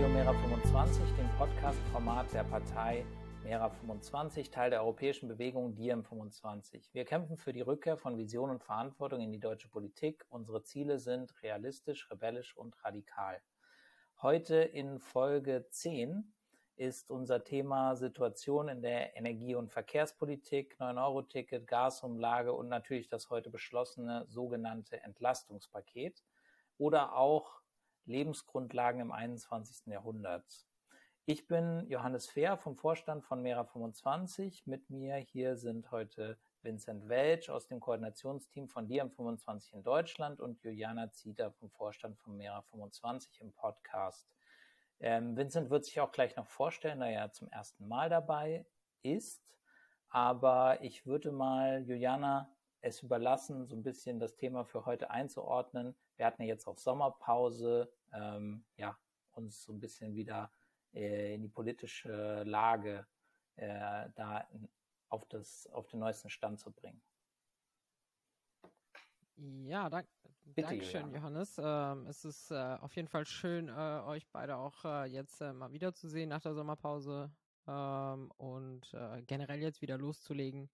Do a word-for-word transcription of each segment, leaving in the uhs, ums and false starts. Radio Mera fünfundzwanzig, dem Podcast-Format der Partei Mera fünfundzwanzig, Teil der europäischen Bewegung D I E M fünfundzwanzig. Wir kämpfen für die Rückkehr von Vision und Verantwortung in die deutsche Politik. Unsere Ziele sind realistisch, rebellisch und radikal. Heute in Folge zehn ist unser Thema Situation in der Energie- und Verkehrspolitik, neun Euro Ticket, Gasumlage und natürlich das heute beschlossene sogenannte Entlastungspaket oder auch Lebensgrundlagen im einundzwanzigsten. Jahrhundert. Ich bin Johannes Fehr vom Vorstand von Mera fünfundzwanzig. Mit mir hier sind heute Vincent Welch aus dem Koordinationsteam von D I E M fünfundzwanzig in Deutschland und Juliana Zieter vom Vorstand von Mera fünfundzwanzig im Podcast. Ähm, Vincent wird sich auch gleich noch vorstellen, da er zum ersten Mal dabei ist. Aber ich würde mal Juliana es überlassen, so ein bisschen das Thema für heute einzuordnen. Wir hatten ja jetzt auch Sommerpause, ähm, ja, uns so ein bisschen wieder äh, in die politische Lage äh, da auf, das, auf den neuesten Stand zu bringen. Ja, dank, Bitte, danke schön, ja. Johannes. Ähm, es ist äh, auf jeden Fall schön, äh, euch beide auch äh, jetzt äh, mal wieder zu sehen nach der Sommerpause ähm, und äh, generell jetzt wieder loszulegen.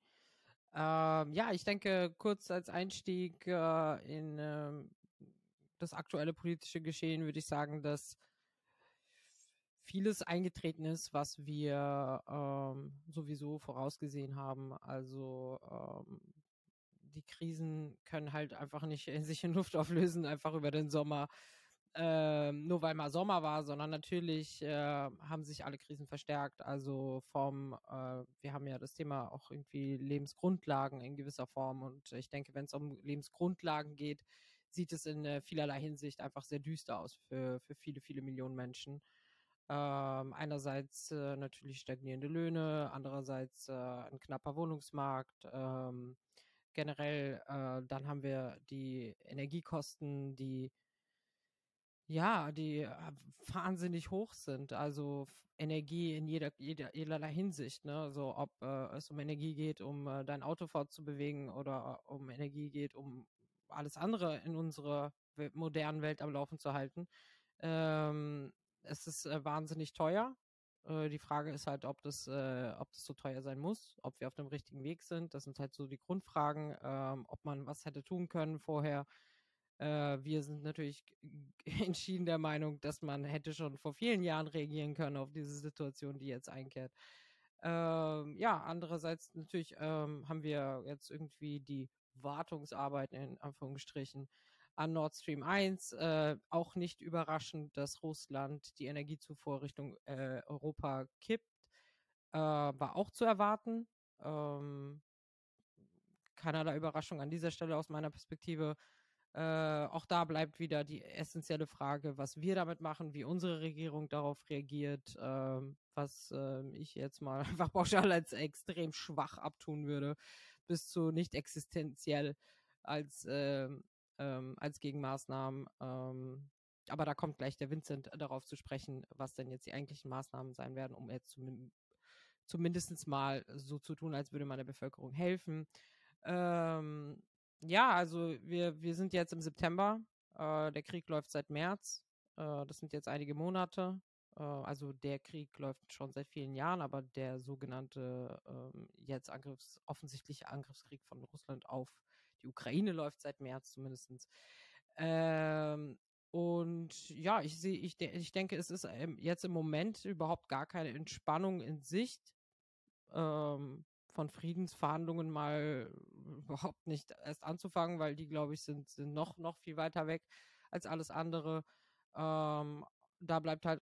Ähm, ja, ich denke, kurz als Einstieg äh, in äh, das aktuelle politische Geschehen würde ich sagen, dass vieles eingetreten ist, was wir ähm, sowieso vorausgesehen haben. Also ähm, die Krisen können halt einfach nicht in sich in Luft auflösen, einfach über den Sommer, ähm, nur weil mal Sommer war, sondern natürlich äh, haben sich alle Krisen verstärkt. Also vom, äh, wir haben ja das Thema auch irgendwie Lebensgrundlagen in gewisser Form. Und ich denke, wenn es um Lebensgrundlagen geht, sieht es in äh, vielerlei Hinsicht einfach sehr düster aus für, für viele, viele Millionen Menschen. Ähm, einerseits äh, natürlich stagnierende Löhne, andererseits äh, ein knapper Wohnungsmarkt, ähm, generell äh, dann haben wir die Energiekosten, die ja, die äh, wahnsinnig hoch sind, also f- Energie in jeder, jeder jederlei Hinsicht, ne? So ob äh, es um Energie geht, um äh, dein Auto fortzubewegen oder äh, um Energie geht, um alles andere in unserer we- modernen Welt am Laufen zu halten. Ähm, es ist äh, wahnsinnig teuer. Die Frage ist halt, ob das, äh, ob das so teuer sein muss, ob wir auf dem richtigen Weg sind. Das sind halt so die Grundfragen, ähm, ob man was hätte tun können vorher. Äh, wir sind natürlich entschieden der Meinung, dass man hätte schon vor vielen Jahren reagieren können auf diese Situation, die jetzt einkehrt. Ähm, ja, andererseits natürlich ähm, haben wir jetzt irgendwie die Wartungsarbeiten in Anführungsstrichen an Nord Stream eins, äh, auch nicht überraschend, dass Russland die Energiezufuhr Richtung äh, Europa kippt, äh, war auch zu erwarten. Ähm, keinerlei Überraschung an dieser Stelle aus meiner Perspektive. Äh, auch da bleibt wieder die essentielle Frage, was wir damit machen, wie unsere Regierung darauf reagiert, äh, was äh, ich jetzt mal einfach pauschal als extrem schwach abtun würde, bis zu nicht existenziell als äh, Ähm, als Gegenmaßnahmen. Ähm, aber da kommt gleich der Vincent darauf zu sprechen, was denn jetzt die eigentlichen Maßnahmen sein werden, um jetzt zum, zumindest mal so zu tun, als würde man der Bevölkerung helfen. Ähm, ja, also wir, wir sind jetzt im September. Äh, der Krieg läuft seit März. Äh, das sind jetzt einige Monate. Äh, also der Krieg läuft schon seit vielen Jahren, aber der sogenannte äh, jetzt Angriffs-, offensichtliche Angriffskrieg von Russland auf die Ukraine läuft seit März zumindest. Ähm, und ja, ich sehe, ich, de- ich denke, es ist jetzt im Moment überhaupt gar keine Entspannung in Sicht, ähm, von Friedensverhandlungen mal überhaupt nicht erst anzufangen, weil die, glaube ich, sind, sind noch, noch viel weiter weg als alles andere. Ähm, da bleibt halt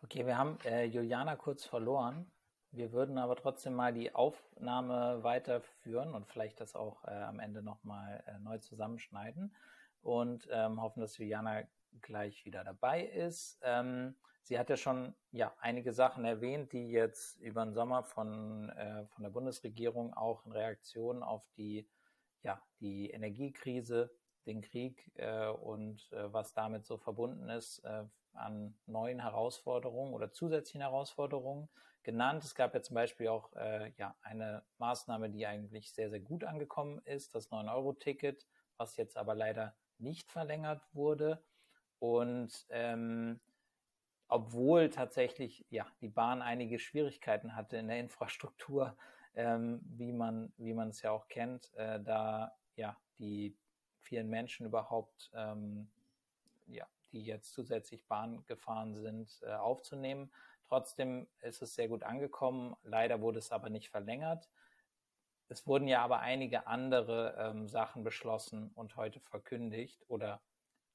Okay, wir haben äh, Juliana kurz verloren. Wir würden aber trotzdem mal die Aufnahme weiterführen und vielleicht das auch äh, am Ende nochmal äh, neu zusammenschneiden und ähm, hoffen, dass Juliana gleich wieder dabei ist. Ähm, sie hat ja schon ja einige Sachen erwähnt, die jetzt über den Sommer von äh, von der Bundesregierung auch in Reaktion auf die ja die Energiekrise, den Krieg äh, und äh, was damit so verbunden ist, äh, an neuen Herausforderungen oder zusätzlichen Herausforderungen genannt. Es gab ja zum Beispiel auch äh, ja eine Maßnahme, die eigentlich sehr, sehr gut angekommen ist, das neun Euro Ticket, was jetzt aber leider nicht verlängert wurde. Und ähm, obwohl tatsächlich ja die Bahn einige Schwierigkeiten hatte in der Infrastruktur, ähm, wie man wie man es ja auch kennt, äh, da ja die vielen Menschen überhaupt, ähm, ja, die jetzt zusätzlich Bahn gefahren sind, äh, aufzunehmen. Trotzdem ist es sehr gut angekommen. Leider wurde es aber nicht verlängert. Es wurden ja aber einige andere ähm, Sachen beschlossen und heute verkündigt oder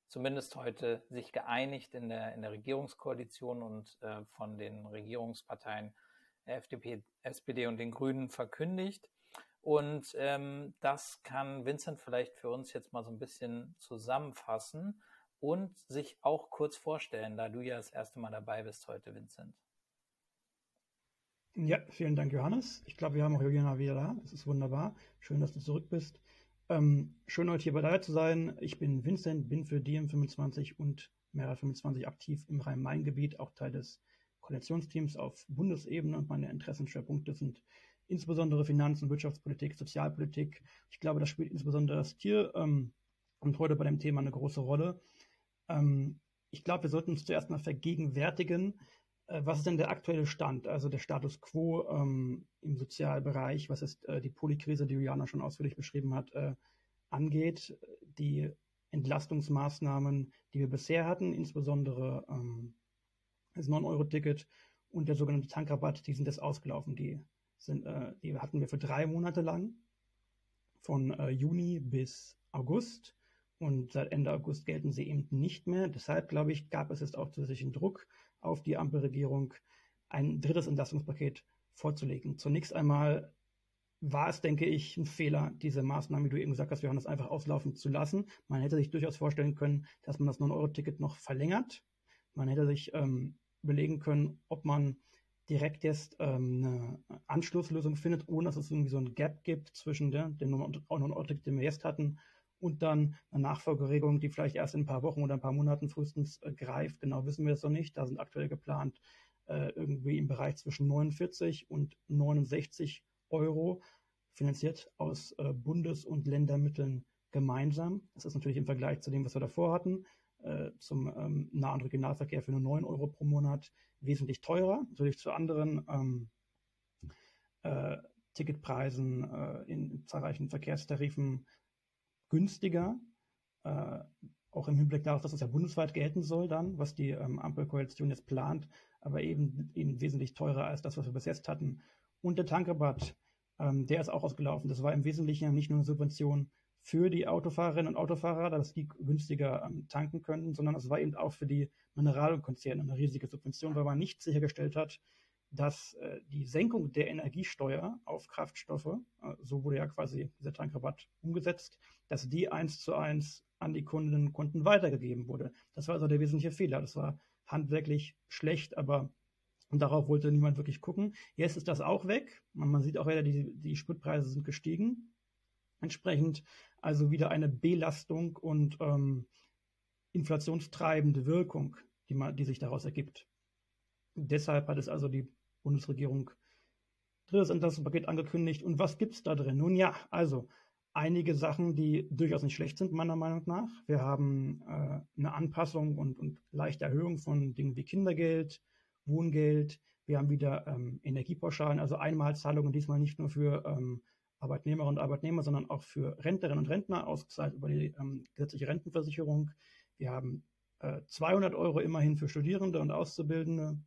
zumindest heute sich geeinigt in der, in der Regierungskoalition und äh, von den Regierungsparteien F D P, S P D und den Grünen verkündigt. Und ähm, das kann Vincent vielleicht für uns jetzt mal so ein bisschen zusammenfassen und sich auch kurz vorstellen, da du ja das erste Mal dabei bist heute, Vincent. Ja, vielen Dank, Johannes. Ich glaube, wir haben auch Juliana wieder da. Das ist wunderbar. Schön, dass du zurück bist. Ähm, schön, heute hier bei dabei zu sein. Ich bin Vincent, bin für D I E M fünfundzwanzig und Mera fünfundzwanzig aktiv im Rhein-Main-Gebiet, auch Teil des Koalitionsteams auf Bundesebene, und meine Interessenschwerpunkte sind insbesondere Finanzen, Wirtschaftspolitik, Sozialpolitik. Ich glaube, das spielt insbesondere das Tier ähm, und heute bei dem Thema eine große Rolle. Ähm, ich glaube, wir sollten uns zuerst mal vergegenwärtigen, äh, was ist denn der aktuelle Stand, also der Status quo ähm, im Sozialbereich, was ist äh, die Polykrise, die Juliana schon ausführlich beschrieben hat, äh, angeht, die Entlastungsmaßnahmen, die wir bisher hatten, insbesondere ähm, das neun Euro Ticket und der sogenannte Tankrabatt, die sind jetzt ausgelaufen, die, sind, äh, die hatten wir für drei Monate lang, von äh, Juni bis August, und seit Ende August gelten sie eben nicht mehr. Deshalb, glaube ich, gab es jetzt auch zusätzlichen Druck auf die Ampelregierung, ein drittes Entlastungspaket vorzulegen. Zunächst einmal war es, denke ich, ein Fehler, diese Maßnahmen, wie du eben gesagt hast, Johannes, einfach auslaufen zu lassen. Man hätte sich durchaus vorstellen können, dass man das neun Euro Ticket noch verlängert. Man hätte sich ähm, überlegen können, ob man direkt jetzt ähm, eine Anschlusslösung findet, ohne dass es irgendwie so ein Gap gibt zwischen der, dem neun Euro Ticket, den wir jetzt hatten, und dann eine Nachfolgeregelung, die vielleicht erst in ein paar Wochen oder ein paar Monaten frühestens äh, greift. Genau wissen wir das noch nicht. Da sind aktuell geplant äh, irgendwie im Bereich zwischen neunundvierzig und neunundsechzig Euro, finanziert aus äh, Bundes- und Ländermitteln gemeinsam. Das ist natürlich im Vergleich zu dem, was wir davor hatten, äh, zum ähm, Nah- und Regionalverkehr für nur neun Euro pro Monat wesentlich teurer. Natürlich zu anderen ähm, äh, Ticketpreisen äh, in, in zahlreichen Verkehrstarifen günstiger, äh, auch im Hinblick darauf, dass es ja bundesweit gelten soll dann, was die ähm, Ampelkoalition jetzt plant, aber eben, eben wesentlich teurer als das, was wir bis jetzt hatten. Und der Tankrabatt, ähm, der ist auch ausgelaufen. Das war im Wesentlichen nicht nur eine Subvention für die Autofahrerinnen und Autofahrer, dass die günstiger ähm, tanken könnten, sondern es war eben auch für die Mineralkonzerne eine riesige Subvention, weil man nicht sichergestellt hat, dass äh, die Senkung der Energiesteuer auf Kraftstoffe, äh, so wurde ja quasi dieser Tankrabatt umgesetzt, dass die eins zu eins an die Kundinnen und Kunden weitergegeben wurde. Das war also der wesentliche Fehler. Das war handwerklich schlecht, aber darauf wollte niemand wirklich gucken. Jetzt ist das auch weg. Man, man sieht auch wieder, die, die Spritpreise sind gestiegen. Entsprechend also wieder eine Belastung und ähm, inflationstreibende Wirkung, die, man, die sich daraus ergibt. Deshalb hat es also die Bundesregierung drittes Entlastungspaket angekündigt. Und was gibt es da drin? Nun ja, also einige Sachen, die durchaus nicht schlecht sind, meiner Meinung nach. Wir haben äh, eine Anpassung und, und leichte Erhöhung von Dingen wie Kindergeld, Wohngeld. Wir haben wieder ähm, Energiepauschalen, also Einmalzahlungen, diesmal nicht nur für ähm, Arbeitnehmerinnen und Arbeitnehmer, sondern auch für Rentnerinnen und Rentner, ausgezahlt über die ähm, gesetzliche Rentenversicherung. Wir haben äh, zweihundert Euro immerhin für Studierende und Auszubildende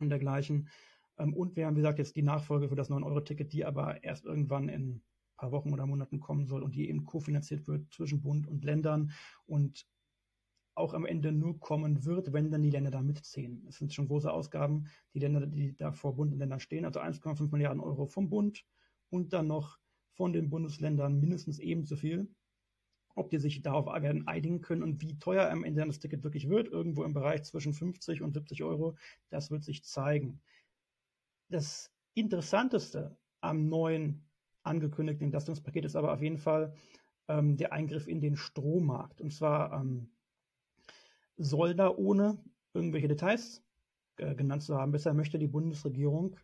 und dergleichen. Und wir haben, wie gesagt, jetzt die Nachfolge für das neun Euro Ticket, die aber erst irgendwann in ein paar Wochen oder Monaten kommen soll und die eben kofinanziert wird zwischen Bund und Ländern und auch am Ende nur kommen wird, wenn dann die Länder da mitziehen. Es sind schon große Ausgaben, die Länder, die da vor Bund und Ländern stehen, also eins Komma fünf Milliarden Euro vom Bund und dann noch von den Bundesländern mindestens ebenso viel. Ob die sich darauf werden einigen können und wie teuer am Ende das Ticket wirklich wird, irgendwo im Bereich zwischen fünfzig und siebzig Euro, das wird sich zeigen. Das Interessanteste am neuen angekündigten Entlastungspaket ist aber auf jeden Fall ähm, der Eingriff in den Strommarkt. Und zwar ähm, soll da, ohne irgendwelche Details äh, genannt zu haben, bisher möchte die Bundesregierung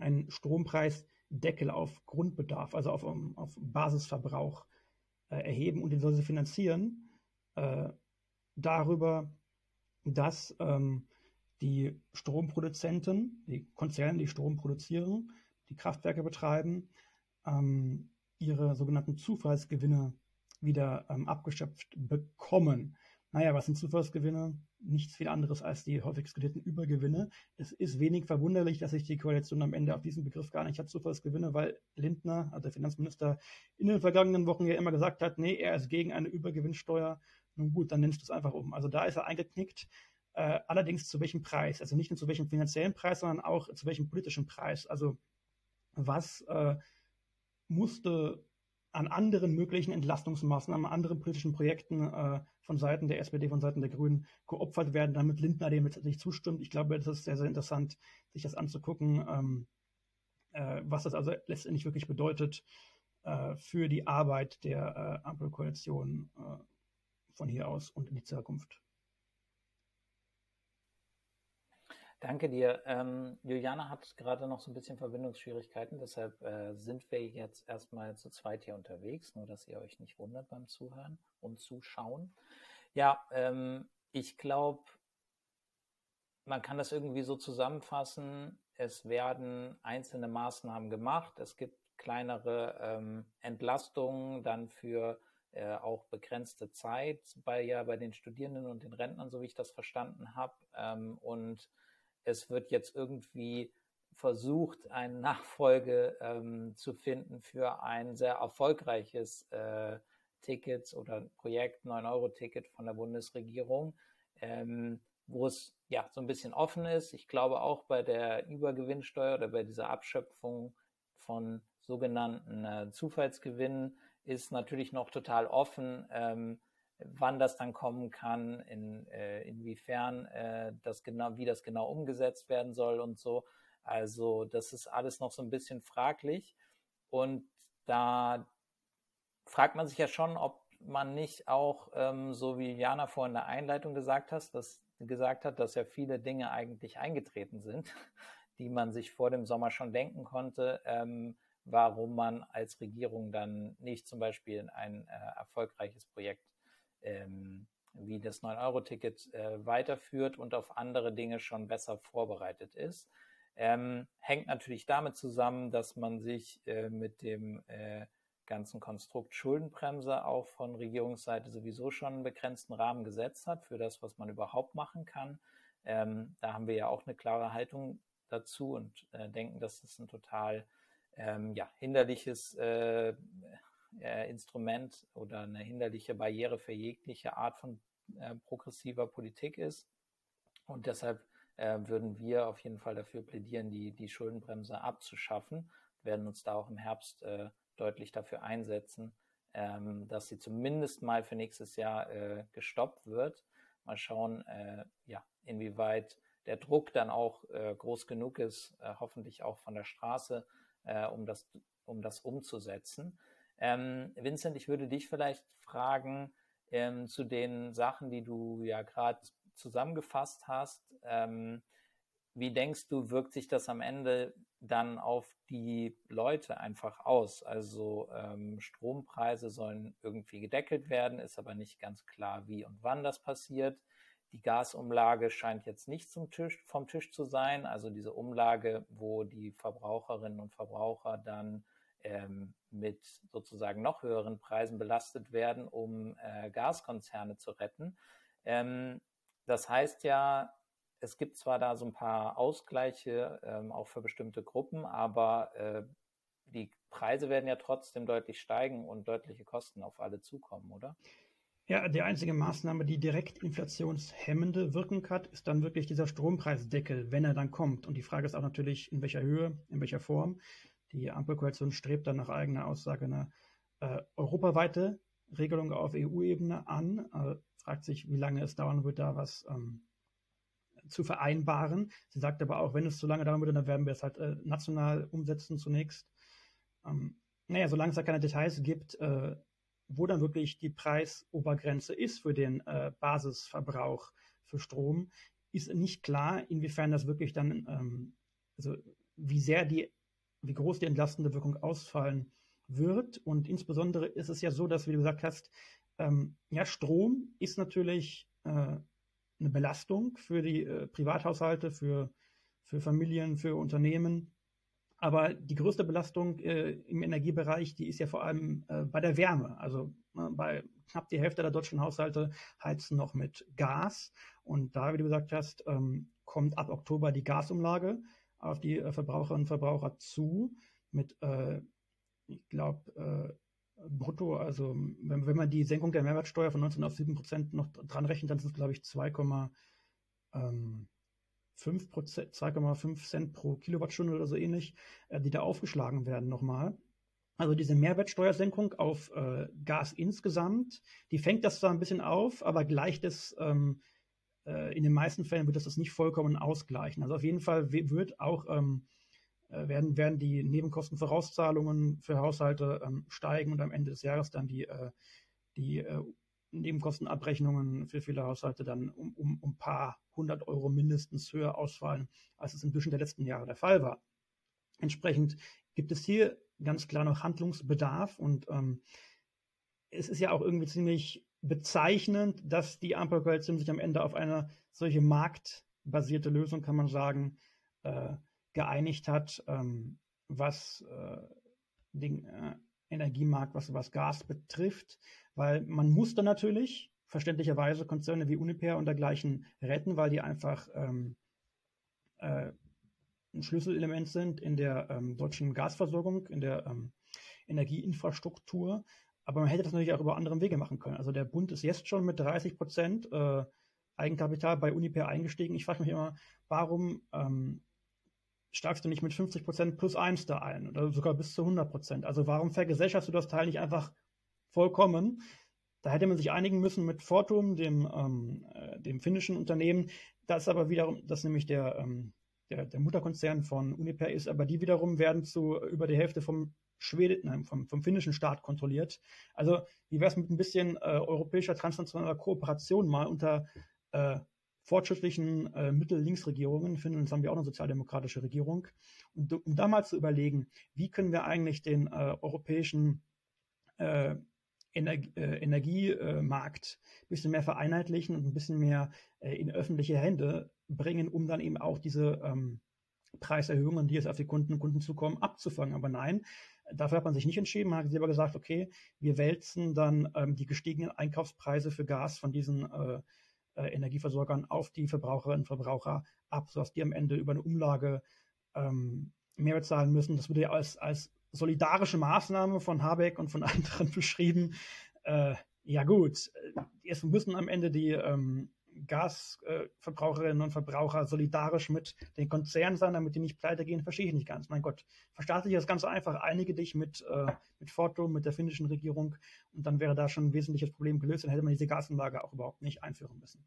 einen Strompreisdeckel auf Grundbedarf, also auf, um, auf Basisverbrauch äh, erheben und den soll sie finanzieren, äh, darüber, dass ähm, die Stromproduzenten, die Konzerne, die Strom produzieren, die Kraftwerke betreiben, ähm, ihre sogenannten Zufallsgewinne wieder ähm, abgeschöpft bekommen. Naja, was sind Zufallsgewinne? Nichts viel anderes als die häufig diskutierten Übergewinne. Es ist wenig verwunderlich, dass sich die Koalition am Ende auf diesen Begriff gar nicht hat, Zufallsgewinne, weil Lindner, also der Finanzminister, in den vergangenen Wochen ja immer gesagt hat, nee, er ist gegen eine Übergewinnsteuer. Nun gut, dann nennst du es einfach um. Also da ist er eingeknickt, äh, allerdings zu welchem Preis? Also nicht nur zu welchem finanziellen Preis, sondern auch zu welchem politischen Preis. Also was äh, musste an anderen möglichen Entlastungsmaßnahmen, an anderen politischen Projekten äh, von Seiten der S P D, von Seiten der Grünen geopfert werden, damit Lindner dem letztendlich zustimmt. Ich glaube, das ist sehr, sehr interessant, sich das anzugucken, ähm, äh, was das also letztendlich wirklich bedeutet äh, für die Arbeit der äh, Ampelkoalition äh, von hier aus und in die Zukunft. Danke dir. Ähm, Juliana hat gerade noch so ein bisschen Verbindungsschwierigkeiten, deshalb äh, sind wir jetzt erstmal zu zweit hier unterwegs, nur dass ihr euch nicht wundert beim Zuhören und Zuschauen. Ja, ähm, ich glaube, man kann das irgendwie so zusammenfassen, es werden einzelne Maßnahmen gemacht, es gibt kleinere ähm, Entlastungen dann für Äh, auch begrenzte Zeit bei ja bei den Studierenden und den Rentnern, so wie ich das verstanden habe. Ähm, und es wird jetzt irgendwie versucht, eine Nachfolge ähm, zu finden für ein sehr erfolgreiches äh, Ticket oder Projekt, neun Euro Ticket von der Bundesregierung, ähm, wo es ja so ein bisschen offen ist. Ich glaube auch bei der Übergewinnsteuer oder bei dieser Abschöpfung von sogenannten äh, Zufallsgewinnen ist natürlich noch total offen, ähm, wann das dann kommen kann, in, äh, inwiefern äh, das genau, wie das genau umgesetzt werden soll und so. Also das ist alles noch so ein bisschen fraglich. Und da fragt man sich ja schon, ob man nicht auch, ähm, so wie Jana vorhin in der Einleitung gesagt hat, dass, gesagt hat, dass ja viele Dinge eigentlich eingetreten sind, die man sich vor dem Sommer schon denken konnte, ähm, warum man als Regierung dann nicht zum Beispiel ein äh, erfolgreiches Projekt ähm, wie das neun Euro Ticket äh, weiterführt und auf andere Dinge schon besser vorbereitet ist. Ähm, hängt natürlich damit zusammen, dass man sich äh, mit dem äh, ganzen Konstrukt Schuldenbremse auch von Regierungsseite sowieso schon einen begrenzten Rahmen gesetzt hat für das, was man überhaupt machen kann. Ähm, da haben wir ja auch eine klare Haltung dazu und äh, denken, dass das ein total Ähm, ja, hinderliches äh, äh, Instrument oder eine hinderliche Barriere für jegliche Art von äh, progressiver Politik ist. Und deshalb äh, würden wir auf jeden Fall dafür plädieren, die, die Schuldenbremse abzuschaffen. Wir werden uns da auch im Herbst äh, deutlich dafür einsetzen, ähm, dass sie zumindest mal für nächstes Jahr äh, gestoppt wird. Mal schauen, äh, ja, inwieweit der Druck dann auch äh, groß genug ist, äh, hoffentlich auch von der Straße, Äh, um das, um das umzusetzen. Ähm, Vincent, ich würde dich vielleicht fragen ähm, zu den Sachen, die du ja gerade zusammengefasst hast. Ähm, wie denkst du, wirkt sich das am Ende dann auf die Leute einfach aus? Also ähm, Strompreise sollen irgendwie gedeckelt werden, ist aber nicht ganz klar, wie und wann das passiert. Die Gasumlage scheint jetzt nicht zum Tisch, vom Tisch zu sein, also diese Umlage, wo die Verbraucherinnen und Verbraucher dann ähm, mit sozusagen noch höheren Preisen belastet werden, um äh, Gaskonzerne zu retten. Ähm, das heißt ja, es gibt zwar da so ein paar Ausgleiche, ähm, auch für bestimmte Gruppen, aber äh, die Preise werden ja trotzdem deutlich steigen und deutliche Kosten auf alle zukommen, oder? Ja, die einzige Maßnahme, die direkt inflationshemmende Wirkung hat, ist dann wirklich dieser Strompreisdeckel, wenn er dann kommt. Und die Frage ist auch natürlich, in welcher Höhe, in welcher Form. Die Ampelkoalition strebt dann nach eigener Aussage eine äh, europaweite Regelung auf E U-Ebene an. Äh, fragt sich, wie lange es dauern wird, da was ähm, zu vereinbaren. Sie sagt aber auch, wenn es zu lange dauern würde, dann werden wir es halt äh, national umsetzen zunächst. Ähm, naja, solange es da keine Details gibt, äh, wo dann wirklich die Preisobergrenze ist für den äh, Basisverbrauch für Strom, ist nicht klar, inwiefern das wirklich dann, ähm, also wie sehr die, wie groß die entlastende Wirkung ausfallen wird. Und insbesondere ist es ja so, dass, wie du gesagt hast, ähm, ja, Strom ist natürlich äh, eine Belastung für die äh, Privathaushalte, für, für Familien, für Unternehmen. Aber die größte Belastung äh, im Energiebereich, die ist ja vor allem äh, bei der Wärme. Also äh, bei knapp die Hälfte der deutschen Haushalte heizen noch mit Gas. Und da, wie du gesagt hast, ähm, kommt ab Oktober die Gasumlage auf die äh, Verbraucherinnen und Verbraucher zu. Mit, äh, ich glaube, äh, brutto, also wenn, wenn man die Senkung der Mehrwertsteuer von neunzehn auf sieben Prozent noch dran rechnet, dann sind es, glaube ich, zwei Komma fünf Cent pro Kilowattstunde oder so ähnlich, die da aufgeschlagen werden nochmal. Also diese Mehrwertsteuersenkung auf äh, Gas insgesamt, die fängt das zwar ein bisschen auf, aber gleicht es, ähm, äh, in den meisten Fällen wird das das nicht vollkommen ausgleichen. Also auf jeden Fall wird auch, ähm, werden, werden die Nebenkostenvorauszahlungen für Haushalte ähm, steigen und am Ende des Jahres dann die, äh, die äh, Nebenkostenabrechnungen für viele Haushalte dann um, um, um ein paar hundert Euro mindestens höher ausfallen, als es im Durchschnitt der letzten Jahre der Fall war. Entsprechend gibt es hier ganz klar noch Handlungsbedarf und ähm, es ist ja auch irgendwie ziemlich bezeichnend, dass die Ampelkoalition sich am Ende auf eine solche marktbasierte Lösung, kann man sagen, äh, geeinigt hat, ähm, was äh, den äh, Energiemarkt, was, was Gas betrifft, weil man muss dann natürlich verständlicherweise Konzerne wie Uniper und dergleichen retten, weil die einfach ähm, äh, ein Schlüsselelement sind in der ähm, deutschen Gasversorgung, in der ähm, Energieinfrastruktur. Aber man hätte das natürlich auch über andere Wege machen können. Also der Bund ist jetzt schon mit dreißig Prozent äh, Eigenkapital bei Uniper eingestiegen. Ich frage mich immer, warum ähm, steigst du nicht mit fünfzig Prozent plus eins da ein oder sogar bis zu hundert Prozent? Also warum vergesellschaftst du das Teil nicht einfach vollkommen? Da hätte man sich einigen müssen mit Fortum, dem, ähm, dem finnischen Unternehmen. Das aber wiederum, das nämlich der, ähm, der, der Mutterkonzern von Uniper ist, aber die wiederum werden zu über die Hälfte vom Schwede, nein, vom, vom finnischen Staat kontrolliert. Also wie wäre es mit ein bisschen äh, europäischer transnationaler Kooperation mal unter äh, fortschrittlichen äh, Mittel-Links-Regierungen? In Finnland haben wir auch eine sozialdemokratische Regierung. Und um da mal zu überlegen, wie können wir eigentlich den äh, europäischen äh, Energie, äh, Energiemarkt ein bisschen mehr vereinheitlichen und ein bisschen mehr äh, in öffentliche Hände bringen, um dann eben auch diese ähm, Preiserhöhungen, die jetzt auf die Kunden und Kunden zukommen, abzufangen. Aber nein, dafür hat man sich nicht entschieden. Man hat selber gesagt, okay, wir wälzen dann ähm, die gestiegenen Einkaufspreise für Gas von diesen äh, äh, Energieversorgern auf die Verbraucherinnen und Verbraucher ab, sodass die am Ende über eine Umlage ähm, mehr bezahlen müssen. Das würde ja als, als solidarische Maßnahme von Habeck und von anderen beschrieben. Äh, ja gut, jetzt müssen am Ende die ähm, Gasverbraucherinnen äh, und Verbraucher solidarisch mit den Konzernen sein, damit die nicht pleite gehen, verstehe ich nicht ganz. Mein Gott, verstaatliche das Ganze einfach, einige dich mit, äh, mit Fortum, mit der finnischen Regierung und dann wäre da schon ein wesentliches Problem gelöst und hätte man diese Gasumlage auch überhaupt nicht einführen müssen.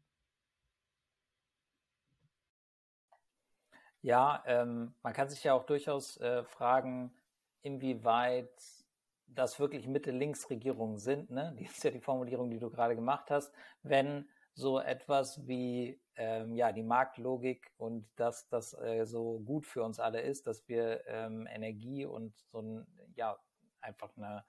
Ja, ähm, man kann sich ja auch durchaus äh, fragen, inwieweit das wirklich Mitte-Links-Regierungen sind, ne? Die ist ja die Formulierung, die du gerade gemacht hast, wenn so etwas wie ähm, ja die Marktlogik und dass das äh, so gut für uns alle ist, dass wir ähm, Energie und so ein, ja, einfach eine,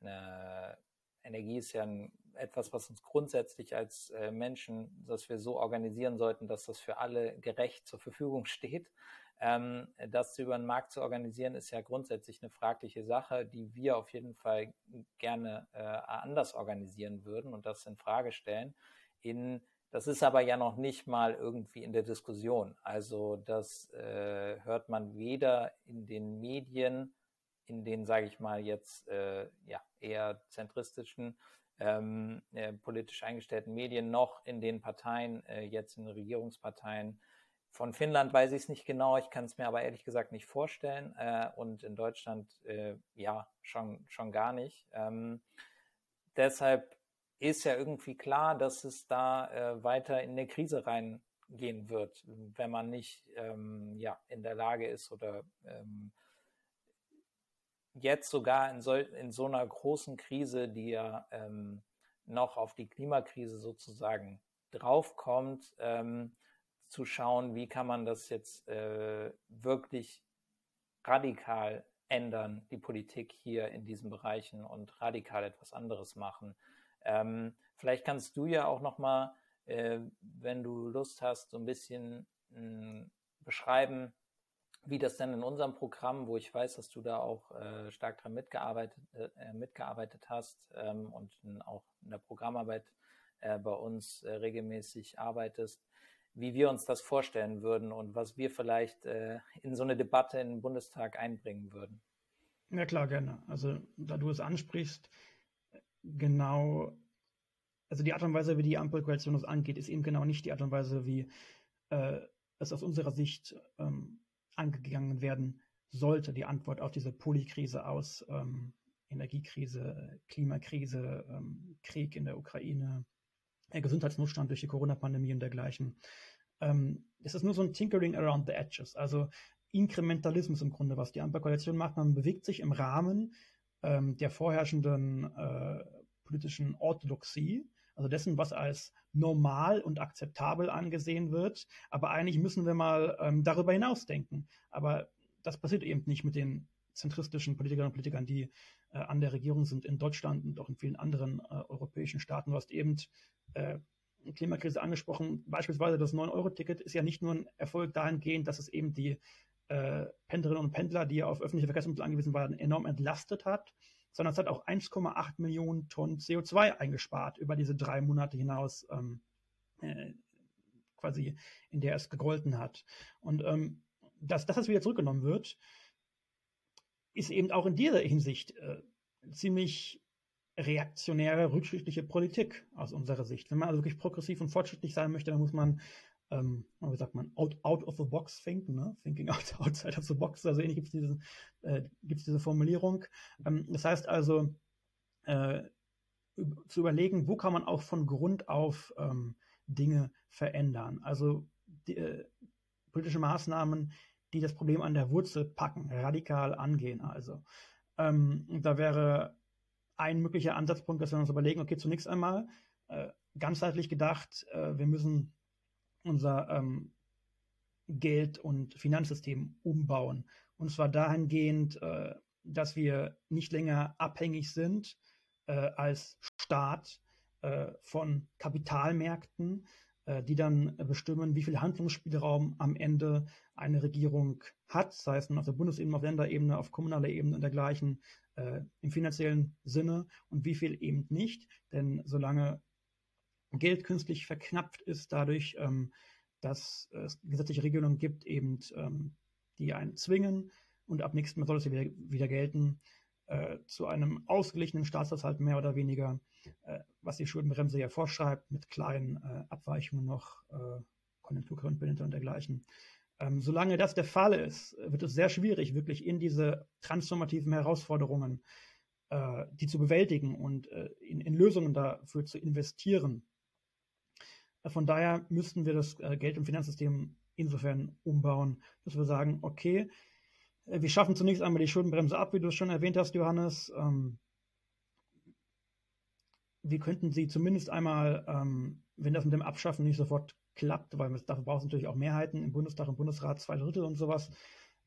eine Energie ist ja ein, etwas, was uns grundsätzlich als äh, Menschen, dass wir so organisieren sollten, dass das für alle gerecht zur Verfügung steht. Ähm, das über den Markt zu organisieren, ist ja grundsätzlich eine fragliche Sache, die wir auf jeden Fall gerne äh, anders organisieren würden und das in Frage stellen. In, das ist aber ja noch nicht mal irgendwie in der Diskussion. Also das äh, hört man weder in den Medien, in den, sage ich mal, jetzt äh, ja, eher zentristischen, ähm, äh, politisch eingestellten Medien, noch in den Parteien, äh, jetzt in den Regierungsparteien. Von Finnland weiß ich es nicht genau, ich kann es mir aber ehrlich gesagt nicht vorstellen äh, und in Deutschland äh, ja schon, schon gar nicht. Ähm, deshalb ist ja irgendwie klar, dass es da äh, weiter in eine Krise reingehen wird, wenn man nicht ähm, ja, in der Lage ist oder ähm, jetzt sogar in, sol- in so einer großen Krise, die ja ähm, noch auf die Klimakrise sozusagen draufkommt, ähm, zu schauen, wie kann man das jetzt äh, wirklich radikal ändern, die Politik hier in diesen Bereichen, und radikal etwas anderes machen. Ähm, vielleicht kannst du ja auch nochmal, äh, wenn du Lust hast, so ein bisschen mh, beschreiben, wie das denn in unserem Programm, wo ich weiß, dass du da auch äh, stark dran mitgearbeitet, äh, mitgearbeitet hast ähm, und in, auch in der Programmarbeit äh, bei uns äh, regelmäßig arbeitest, wie wir uns das vorstellen würden und was wir vielleicht äh, in so eine Debatte in den Bundestag einbringen würden. Ja klar, gerne. Also da du es ansprichst, genau, also die Art und Weise, wie die Ampelkoalition das angeht, ist eben genau nicht die Art und Weise, wie äh, es aus unserer Sicht ähm, angegangen werden sollte, die Antwort auf diese Polykrise aus ähm, Energiekrise, Klimakrise, ähm, Krieg in der Ukraine, äh, Gesundheitsnotstand durch die Corona-Pandemie und dergleichen. Ähm, es ist nur so ein Tinkering around the edges, also Inkrementalismus im Grunde, was die Ampelkoalition macht. Man bewegt sich im Rahmen ähm, der vorherrschenden äh, politischen Orthodoxie, also dessen, was als normal und akzeptabel angesehen wird. Aber eigentlich müssen wir mal ähm, darüber hinausdenken. Aber das passiert eben nicht mit den zentristischen Politikerinnen und Politikern, die äh, an der Regierung sind in Deutschland und auch in vielen anderen äh, europäischen Staaten. Du hast eben äh, Klimakrise angesprochen. Beispielsweise das neun-Euro-Ticket ist ja nicht nur ein Erfolg dahingehend, dass es eben die äh, Pendlerinnen und Pendler, die ja auf öffentliche Verkehrsmittel angewiesen waren, enorm entlastet hat, sondern es hat auch eins Komma acht Millionen Tonnen C O zwei eingespart über diese drei Monate hinaus, ähm, äh, quasi, in der es gegolten hat. Und ähm, dass, dass das wieder zurückgenommen wird, ist eben auch in dieser Hinsicht äh, ziemlich reaktionäre, rückschrittliche Politik aus unserer Sicht. Wenn man also wirklich progressiv und fortschrittlich sein möchte, dann muss man, ähm, wie sagt man, out, out of the box thinken, ne? Thinking out, outside of the box, also ähnlich gibt es diese, äh, gibt's diese Formulierung. Ähm, das heißt also, äh, zu überlegen, wo kann man auch von Grund auf ähm, Dinge verändern. Also die, äh, politische Maßnahmen, die das Problem an der Wurzel packen, radikal angehen also. Ähm, da wäre ein möglicher Ansatzpunkt, dass wir uns überlegen, okay, zunächst einmal, äh, ganzheitlich gedacht, äh, wir müssen unser ähm, Geld- und Finanzsystem umbauen. Und zwar dahingehend, äh, dass wir nicht länger abhängig sind äh, als Staat äh, von Kapitalmärkten, äh, die dann bestimmen, wie viel Handlungsspielraum am Ende eine Regierung hat. Das heißt, auf der Bundesebene, auf Länderebene, auf kommunaler Ebene und dergleichen äh, im finanziellen Sinne und wie viel eben nicht. Denn solange Geld künstlich verknapft ist dadurch, ähm, dass es gesetzliche Regelungen gibt, eben ähm, die einen zwingen, und ab nächstem Mal soll es wieder, wieder gelten, äh, zu einem ausgeglichenen Staatshaushalt mehr oder weniger, äh, was die Schuldenbremse ja vorschreibt, mit kleinen äh, Abweichungen noch, äh, Konjunkturgrundbehälter und dergleichen. Ähm, solange das der Fall ist, wird es sehr schwierig, wirklich in diese transformativen Herausforderungen, äh, die zu bewältigen und äh, in, in Lösungen dafür zu investieren. Von daher müssten wir das Geld- und Finanzsystem insofern umbauen, dass wir sagen, okay, wir schaffen zunächst einmal die Schuldenbremse ab, wie du es schon erwähnt hast, Johannes. Wir könnten sie zumindest einmal, wenn das mit dem Abschaffen nicht sofort klappt, weil dafür braucht es natürlich auch Mehrheiten im Bundestag, im Bundesrat, zwei Drittel und sowas,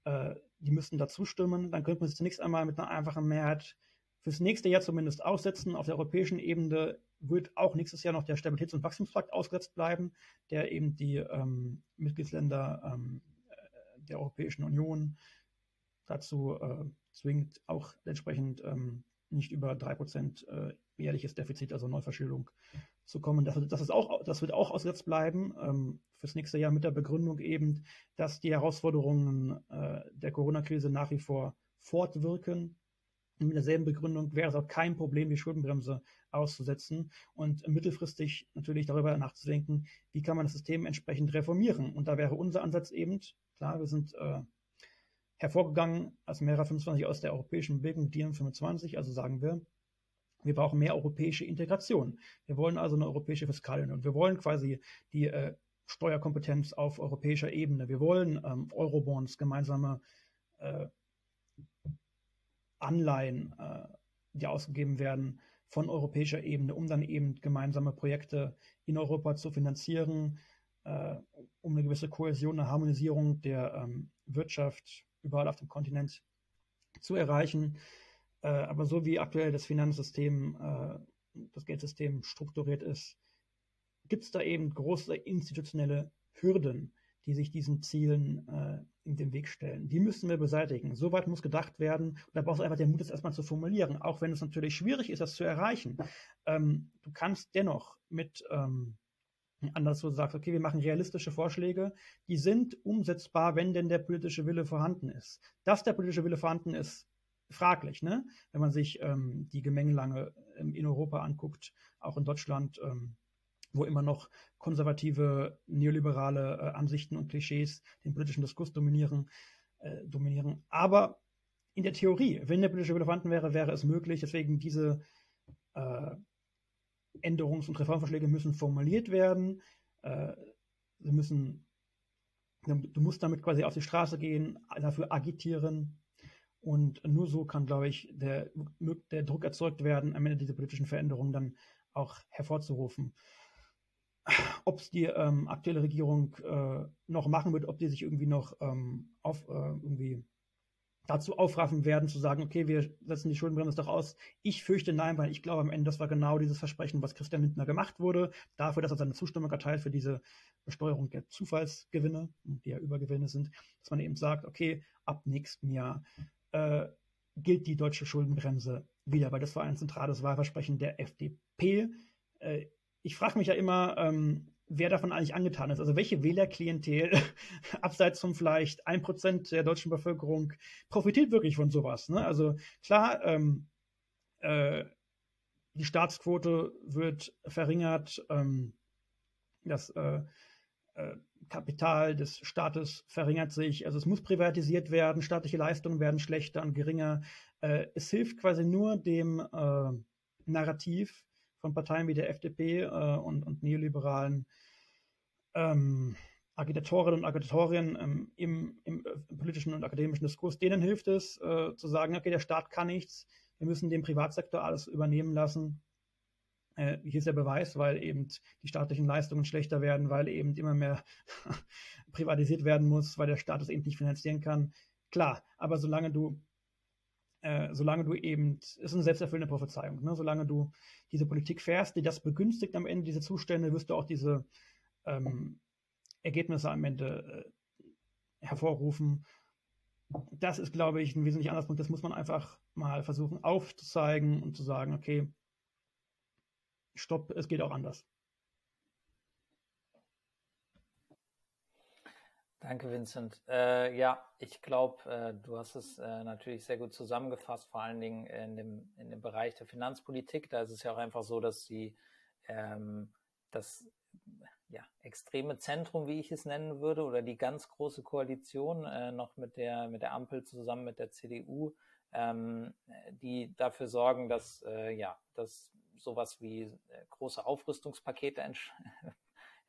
die müssten dazu stimmen. Dann könnte man sie zunächst einmal mit einer einfachen Mehrheit fürs nächste Jahr zumindest aussetzen. Auf der europäischen Ebene wird auch nächstes Jahr noch der Stabilitäts- und Wachstumspakt ausgesetzt bleiben, der eben die ähm, Mitgliedsländer ähm, der Europäischen Union dazu äh, zwingt, auch entsprechend ähm, nicht über drei Prozent äh, jährliches Defizit, also Neuverschuldung, zu kommen. Das, das, ist auch, das wird auch ausgesetzt bleiben ähm, fürs nächste Jahr mit der Begründung eben, dass die Herausforderungen äh, der Corona-Krise nach wie vor fortwirken. Mit derselben Begründung wäre es auch kein Problem, die Schuldenbremse auszusetzen und mittelfristig natürlich darüber nachzudenken, wie kann man das System entsprechend reformieren. Und da wäre unser Ansatz eben, klar, wir sind äh, hervorgegangen als Mera fünfundzwanzig aus der europäischen Bewegung D I E M fünfundzwanzig, also sagen wir, wir brauchen mehr europäische Integration. Wir wollen also eine europäische Fiskalunion und wir wollen quasi die äh, Steuerkompetenz auf europäischer Ebene. Wir wollen ähm, Eurobonds, gemeinsame äh, Anleihen, die ausgegeben werden von europäischer Ebene, um dann eben gemeinsame Projekte in Europa zu finanzieren, um eine gewisse Kohäsion, eine Harmonisierung der Wirtschaft überall auf dem Kontinent zu erreichen. Äh, aber so wie aktuell das Finanzsystem, äh, das Geldsystem strukturiert ist, gibt es da eben große institutionelle Hürden, die sich diesen Zielen äh, in den Weg stellen. Die müssen wir beseitigen. Soweit muss gedacht werden. Und da brauchst du einfach den Mut, das erstmal zu formulieren, auch wenn es natürlich schwierig ist, das zu erreichen. Ähm, du kannst dennoch mit ähm, anders, wo du sagst, okay, wir machen realistische Vorschläge, die sind umsetzbar, wenn denn der politische Wille vorhanden ist. Dass der politische Wille vorhanden ist, fraglich, ne? Wenn man sich ähm, die Gemengelage in Europa anguckt, auch in Deutschland, ähm, wo immer noch konservative, neoliberale äh, Ansichten und Klischees den politischen Diskurs dominieren, äh, dominieren. Aber in der Theorie, wenn der politische Wille vorhanden wäre, wäre es möglich. Deswegen diese äh, Änderungs- und Reformvorschläge müssen formuliert werden. Äh, sie müssen, du musst damit quasi auf die Straße gehen, dafür agitieren. Und nur so kann, glaube ich, der, der Druck erzeugt werden, am Ende diese politischen Veränderungen dann auch hervorzurufen. Ob es die ähm, aktuelle Regierung äh, noch machen wird, ob die sich irgendwie noch ähm, auf, äh, irgendwie dazu aufraffen werden, zu sagen, okay, wir setzen die Schuldenbremse doch aus. Ich fürchte nein, weil ich glaube am Ende, das war genau dieses Versprechen, was Christian Lindner gemacht wurde, dafür, dass er seine Zustimmung erteilt für diese Besteuerung der Zufallsgewinne, die ja Übergewinne sind, dass man eben sagt, okay, ab nächstem Jahr äh, gilt die deutsche Schuldenbremse wieder, weil das war ein zentrales Wahlversprechen der F D P. Äh, Ich frage mich ja immer, ähm, wer davon eigentlich angetan ist. Also welche Wählerklientel abseits von vielleicht ein Prozent der deutschen Bevölkerung profitiert wirklich von sowas, ne? Also klar, ähm, äh, die Staatsquote wird verringert, ähm, das äh, äh, Kapital des Staates verringert sich. Also es muss privatisiert werden, staatliche Leistungen werden schlechter und geringer. Äh, es hilft quasi nur dem äh, Narrativ von Parteien wie der F D P äh, und, und neoliberalen ähm, Agitatorinnen und Agitatorien ähm, im, im, im politischen und akademischen Diskurs, denen hilft es, äh, zu sagen, okay, der Staat kann nichts, wir müssen den Privatsektor alles übernehmen lassen. Äh, hier ist der Beweis, weil eben die staatlichen Leistungen schlechter werden, weil eben immer mehr privatisiert werden muss, weil der Staat es eben nicht finanzieren kann. Klar, aber solange du Äh, solange du eben, es ist eine selbsterfüllende Prophezeiung, ne? Solange du diese Politik fährst, die das begünstigt am Ende, diese Zustände, wirst du auch diese ähm, Ergebnisse am Ende äh, hervorrufen. Das ist, glaube ich, ein wesentlicher Ansatzpunkt. Das muss man einfach mal versuchen aufzuzeigen und zu sagen, okay, stopp, es geht auch anders. Danke, Vincent. Äh, ja, ich glaube, äh, du hast es äh, natürlich sehr gut zusammengefasst, vor allen Dingen in dem, in dem Bereich der Finanzpolitik. Da ist es ja auch einfach so, dass die, ähm, das ja, extreme Zentrum, wie ich es nennen würde, oder die ganz große Koalition äh, noch mit der, mit der Ampel zusammen mit der C D U, ähm, die dafür sorgen, dass, äh, ja, dass sowas wie äh, große Aufrüstungspakete entsch-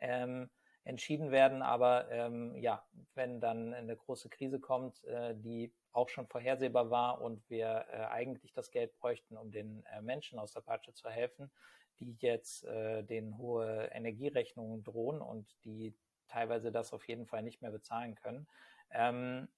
ähm, entschieden werden, aber ähm, ja, wenn dann eine große Krise kommt, äh, die auch schon vorhersehbar war und wir äh, eigentlich das Geld bräuchten, um den äh, Menschen aus der Patsche zu helfen, die jetzt äh, denen hohe Energierechnungen drohen und die teilweise das auf jeden Fall nicht mehr bezahlen können, ähm,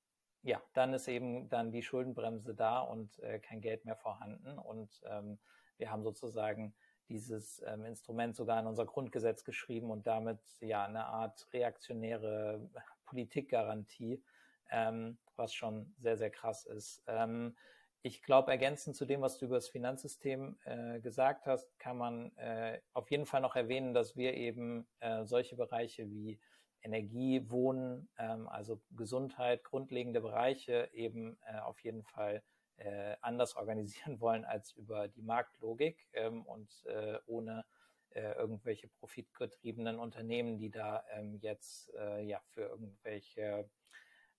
ja, dann ist eben dann die Schuldenbremse da und äh, kein Geld mehr vorhanden und ähm, wir haben sozusagen dieses ähm, Instrument sogar in unser Grundgesetz geschrieben und damit ja eine Art reaktionäre Politikgarantie, ähm, was schon sehr, sehr krass ist. Ähm, ich glaube, ergänzend zu dem, was du über das Finanzsystem äh, gesagt hast, kann man äh, auf jeden Fall noch erwähnen, dass wir eben äh, solche Bereiche wie Energie, Wohnen, ähm, also Gesundheit, grundlegende Bereiche eben äh, auf jeden Fall Äh, anders organisieren wollen als über die Marktlogik ähm, und äh, ohne äh, irgendwelche profitgetriebenen Unternehmen, die da ähm, jetzt äh, ja für irgendwelche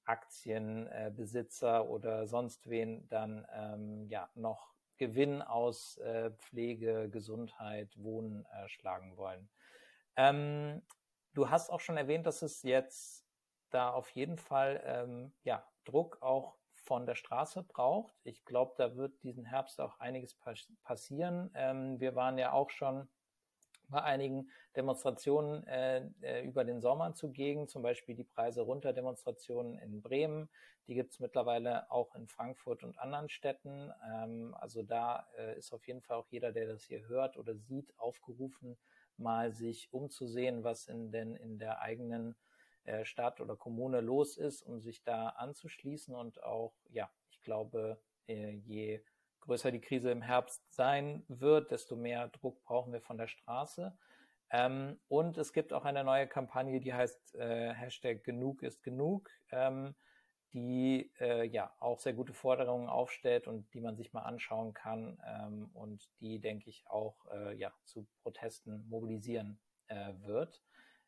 Aktienbesitzer äh, oder sonst wen dann ähm, ja noch Gewinn aus äh, Pflege, Gesundheit, Wohnen äh, schlagen wollen. Ähm, du hast auch schon erwähnt, dass es jetzt da auf jeden Fall ähm, ja Druck auch von der Straße braucht. Ich glaube, da wird diesen Herbst auch einiges passieren. Ähm, wir waren ja auch schon bei einigen Demonstrationen äh, über den Sommer zugegen, zum Beispiel die Preise runter Demonstrationen in Bremen. Die gibt es mittlerweile auch in Frankfurt und anderen Städten. Ähm, also da äh, ist auf jeden Fall auch jeder, der das hier hört oder sieht, aufgerufen, mal sich umzusehen, was in, den, in der eigenen äh, Stadt oder Kommune los ist, um sich da anzuschließen. Und auch, ja, ich glaube, äh, je größer die Krise im Herbst sein wird, desto mehr Druck brauchen wir von der Straße. Ähm, und es gibt auch eine neue Kampagne, die heißt äh, Hashtag Genug ist genug, ähm, die äh, ja auch sehr gute Forderungen aufstellt und die man sich mal anschauen kann ähm, und die, denke ich, auch äh, ja zu Protesten mobilisieren äh, wird,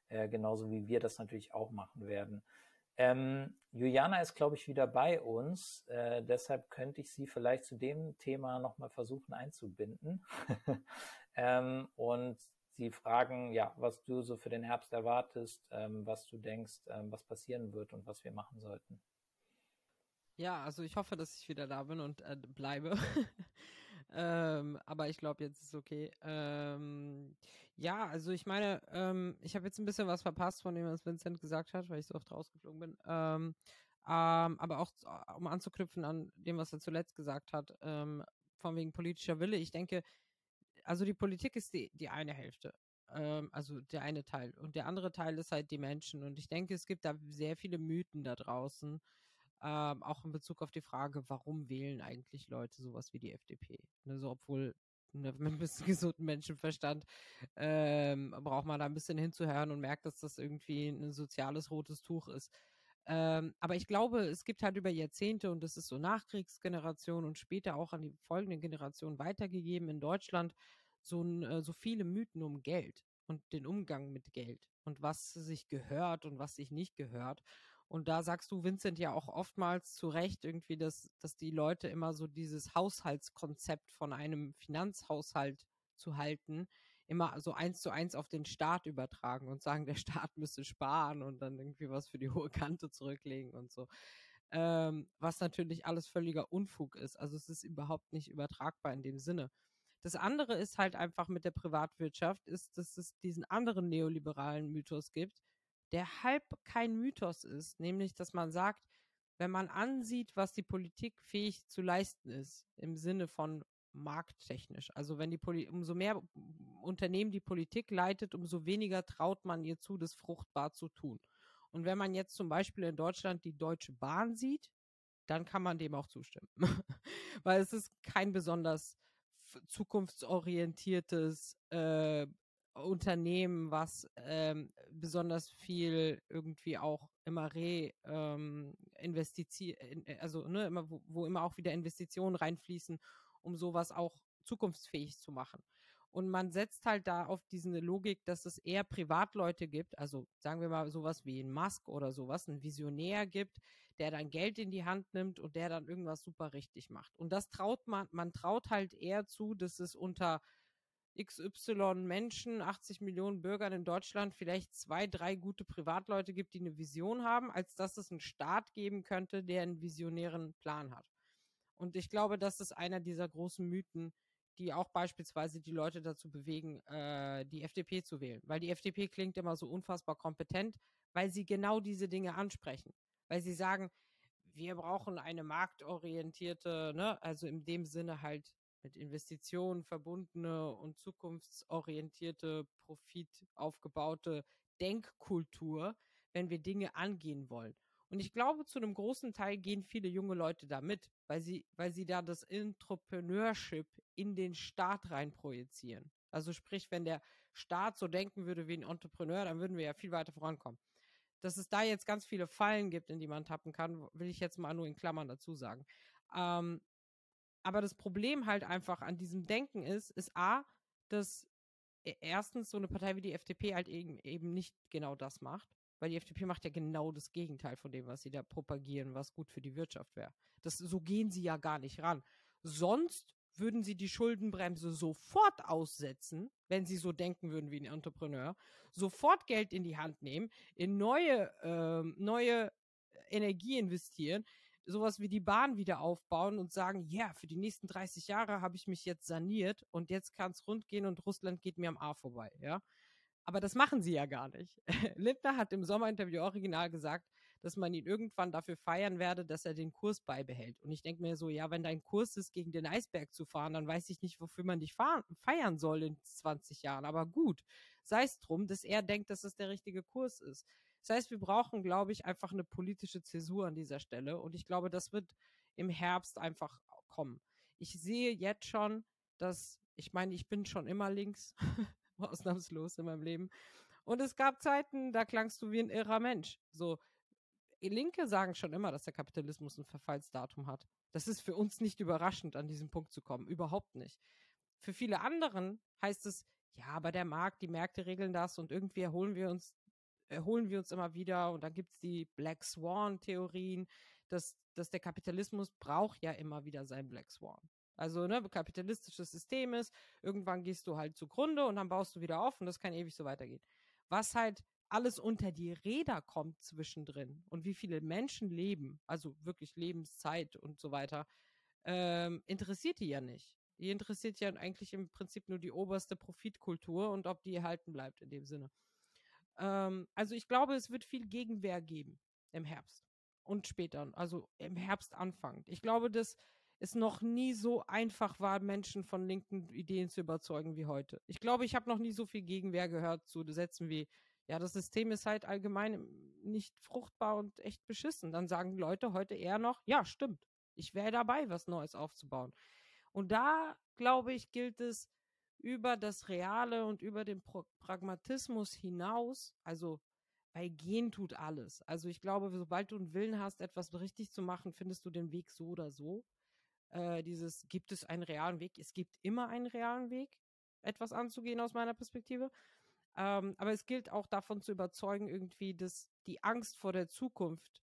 äh, genauso wie wir das natürlich auch machen werden. Ähm, Juliana ist, glaube ich, wieder bei uns, äh, deshalb könnte ich sie vielleicht zu dem Thema nochmal versuchen einzubinden ähm, und sie fragen, ja, was du so für den Herbst erwartest, ähm, was du denkst, ähm, was passieren wird und was wir machen sollten. Ja, also ich hoffe, dass ich wieder da bin und äh, bleibe, ähm, aber ich glaube, jetzt ist okay. Ähm, ja, also ich meine, ähm, ich habe jetzt ein bisschen was verpasst von dem, was Vincent gesagt hat, weil ich so oft rausgeflogen bin, ähm, ähm, aber auch um anzuknüpfen an dem, was er zuletzt gesagt hat, ähm, von wegen politischer Wille. Ich denke, also die Politik ist die, die eine Hälfte. Also der eine Teil. Und der andere Teil ist halt die Menschen. Und ich denke, es gibt da sehr viele Mythen da draußen, ähm, auch in Bezug auf die Frage, warum wählen eigentlich Leute sowas wie die F D P? Ne, so, obwohl, ne, mit ein bisschen gesunden Menschenverstand ähm, braucht man da ein bisschen hinzuhören und merkt, dass das irgendwie ein soziales rotes Tuch ist. Ähm, aber ich glaube, es gibt halt über Jahrzehnte, und das ist so Nachkriegsgeneration und später auch an die folgenden Generationen weitergegeben in Deutschland, so, ein, so viele Mythen um Geld und den Umgang mit Geld und was sich gehört und was sich nicht gehört. Und da sagst du, Vincent, ja auch oftmals zu Recht irgendwie, dass, dass die Leute immer so dieses Haushaltskonzept von einem Finanzhaushalt zu halten, immer so eins zu eins auf den Staat übertragen und sagen, der Staat müsste sparen und dann irgendwie was für die hohe Kante zurücklegen und so. Ähm, was natürlich alles völliger Unfug ist. Also es ist überhaupt nicht übertragbar in dem Sinne. Das andere ist halt einfach mit der Privatwirtschaft, ist, dass es diesen anderen neoliberalen Mythos gibt, der halb kein Mythos ist, nämlich, dass man sagt, wenn man ansieht, was die Politik fähig zu leisten ist, im Sinne von markttechnisch. Also wenn die Poli- umso mehr Unternehmen die Politik leitet, umso weniger traut man ihr zu, das fruchtbar zu tun. Und wenn man jetzt zum Beispiel in Deutschland die Deutsche Bahn sieht, dann kann man dem auch zustimmen. Weil es ist kein besonders zukunftsorientiertes äh, Unternehmen, was ähm, besonders viel irgendwie auch immer re ähm, investiziert, also ne, immer, wo, wo immer auch wieder Investitionen reinfließen, um sowas auch zukunftsfähig zu machen. Und man setzt halt da auf diese Logik, dass es eher Privatleute gibt, also sagen wir mal sowas wie ein Musk oder sowas, ein Visionär gibt, der dann Geld in die Hand nimmt und der dann irgendwas super richtig macht. Und das traut man, man traut halt eher zu, dass es unter X Y Menschen, achtzig Millionen Bürgern in Deutschland vielleicht zwei, drei gute Privatleute gibt, die eine Vision haben, als dass es einen Staat geben könnte, der einen visionären Plan hat. Und ich glaube, das ist einer dieser großen Mythen, die auch beispielsweise die Leute dazu bewegen, äh, die F D P zu wählen. Weil die F D P klingt immer so unfassbar kompetent, weil sie genau diese Dinge ansprechen. Weil sie sagen, wir brauchen eine marktorientierte, ne, also in dem Sinne halt mit Investitionen verbundene und zukunftsorientierte, profitaufgebaute Denkkultur, wenn wir Dinge angehen wollen. Und ich glaube, zu einem großen Teil gehen viele junge Leute da mit, weil sie, weil sie da das Entrepreneurship in den Staat rein projizieren. Also sprich, wenn der Staat so denken würde wie ein Entrepreneur, dann würden wir ja viel weiter vorankommen. Dass es da jetzt ganz viele Fallen gibt, in die man tappen kann, will ich jetzt mal nur in Klammern dazu sagen. Ähm, aber das Problem halt einfach an diesem Denken ist, ist A, dass erstens so eine Partei wie die F D P halt eben, eben nicht genau das macht. Weil die F D P macht ja genau das Gegenteil von dem, was sie da propagieren, was gut für die Wirtschaft wäre. Das, so gehen sie ja gar nicht ran. Sonst würden sie die Schuldenbremse sofort aussetzen, wenn sie so denken würden wie ein Entrepreneur, sofort Geld in die Hand nehmen, in neue, äh, neue Energie investieren, sowas wie die Bahn wieder aufbauen und sagen, ja, yeah, für die nächsten dreißig Jahre habe ich mich jetzt saniert und jetzt kann es rund gehen und Russland geht mir am A vorbei, ja. Aber das machen sie ja gar nicht. Lindner hat im Sommerinterview original gesagt, dass man ihn irgendwann dafür feiern werde, dass er den Kurs beibehält. Und ich denke mir so, ja, wenn dein Kurs ist, gegen den Eisberg zu fahren, dann weiß ich nicht, wofür man dich fahren, feiern soll in zwanzig Jahren. Aber gut, sei es drum, dass er denkt, dass es der richtige Kurs ist. Das heißt, wir brauchen, glaube ich, einfach eine politische Zäsur an dieser Stelle. Und ich glaube, das wird im Herbst einfach kommen. Ich sehe jetzt schon, dass, ich meine, ich bin schon immer links, ausnahmslos in meinem Leben. Und es gab Zeiten, da klangst du wie ein irrer Mensch. So, Linke sagen schon immer, dass der Kapitalismus ein Verfallsdatum hat. Das ist für uns nicht überraschend, an diesen Punkt zu kommen. Überhaupt nicht. Für viele anderen heißt es, ja, aber der Markt, die Märkte regeln das und irgendwie erholen wir uns, erholen wir uns immer wieder. Und dann gibt es die Black Swan-Theorien, dass, dass der Kapitalismus braucht ja immer wieder seinen Black Swan. Also, ne, kapitalistisches System ist, irgendwann gehst du halt zugrunde und dann baust du wieder auf und das kann ewig so weitergehen. Was halt alles unter die Räder kommt zwischendrin und wie viele Menschen leben, also wirklich Lebenszeit und so weiter, ähm, interessiert die ja nicht. Die interessiert ja eigentlich im Prinzip nur die oberste Profitkultur und ob die erhalten bleibt in dem Sinne. Ähm, also ich glaube, es wird viel Gegenwehr geben im Herbst und später, also im Herbst anfangend. Ich glaube, dass es noch nie so einfach war, Menschen von linken Ideen zu überzeugen wie heute. Ich glaube, ich habe noch nie so viel Gegenwehr gehört zu Sätzen wie, ja, das System ist halt allgemein nicht fruchtbar und echt beschissen. Dann sagen Leute heute eher noch, ja, stimmt, ich wäre dabei, was Neues aufzubauen. Und da, glaube ich, gilt es, über das Reale und über den Pro- Pragmatismus hinaus, also weil gehen tut alles. Also ich glaube, sobald du einen Willen hast, etwas richtig zu machen, findest du den Weg so oder so. Äh, dieses, gibt es einen realen Weg? Es gibt immer einen realen Weg, etwas anzugehen aus meiner Perspektive. Ähm, aber es gilt auch davon zu überzeugen, irgendwie, dass die Angst vor der Zukunft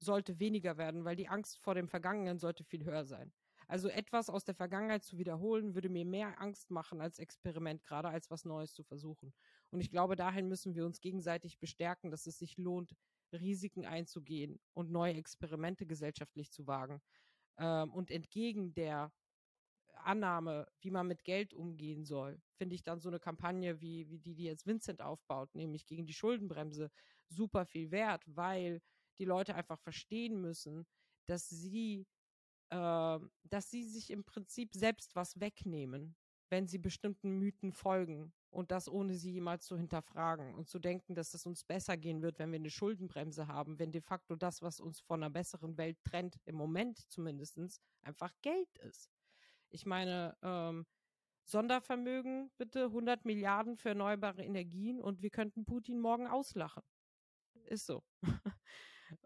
sollte weniger werden, weil die Angst vor dem Vergangenen sollte viel höher sein. Also etwas aus der Vergangenheit zu wiederholen, würde mir mehr Angst machen als Experiment, gerade als was Neues zu versuchen. Und ich glaube, dahin müssen wir uns gegenseitig bestärken, dass es sich lohnt, Risiken einzugehen und neue Experimente gesellschaftlich zu wagen. Ähm, und entgegen der Annahme, wie man mit Geld umgehen soll, finde ich dann so eine Kampagne wie, wie die, die jetzt Vincent aufbaut, nämlich gegen die Schuldenbremse, super viel wert, weil die Leute einfach verstehen müssen, dass sie, äh, dass sie sich im Prinzip selbst was wegnehmen, wenn sie bestimmten Mythen folgen und das ohne sie jemals zu hinterfragen und zu denken, dass es uns besser gehen wird, wenn wir eine Schuldenbremse haben, wenn de facto das, was uns von einer besseren Welt trennt, im Moment zumindest, einfach Geld ist. Ich meine, ähm, Sondervermögen, bitte hundert Milliarden für erneuerbare Energien und wir könnten Putin morgen auslachen. Ist so.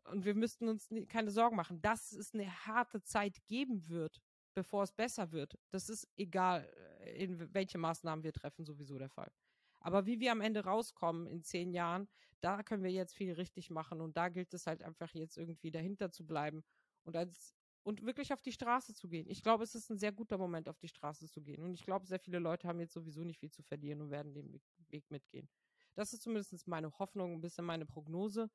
Und wir müssten uns nie, keine Sorgen machen, dass es eine harte Zeit geben wird, bevor es besser wird. Das ist egal, in welche Maßnahmen wir treffen, sowieso der Fall. Aber wie wir am Ende rauskommen in zehn Jahren, da können wir jetzt viel richtig machen und da gilt es halt einfach jetzt irgendwie dahinter zu bleiben und als Und wirklich auf die Straße zu gehen. Ich glaube, es ist ein sehr guter Moment, auf die Straße zu gehen. Und ich glaube, sehr viele Leute haben jetzt sowieso nicht viel zu verlieren und werden den Weg mitgehen. Das ist zumindest meine Hoffnung, ein bisschen meine Prognose.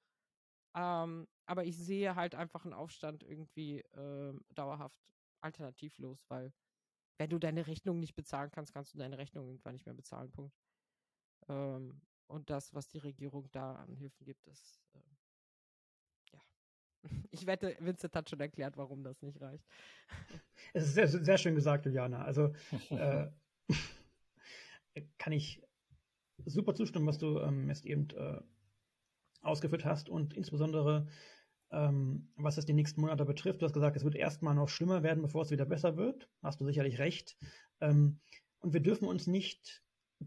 Ähm, aber ich sehe halt einfach einen Aufstand irgendwie äh, dauerhaft alternativlos, weil wenn du deine Rechnung nicht bezahlen kannst, kannst du deine Rechnung irgendwann nicht mehr bezahlen, Punkt. Ähm, und das, was die Regierung da an Hilfen gibt, ist... Äh, Ich wette, Vincent hat schon erklärt, warum das nicht reicht. Es ist sehr, sehr schön gesagt, Juliana. Also äh, kann ich super zustimmen, was du ähm, jetzt eben äh, ausgeführt hast und insbesondere, ähm, was es die nächsten Monate betrifft. Du hast gesagt, es wird erstmal noch schlimmer werden, bevor es wieder besser wird. Hast du sicherlich recht. Ähm, und wir dürfen uns nicht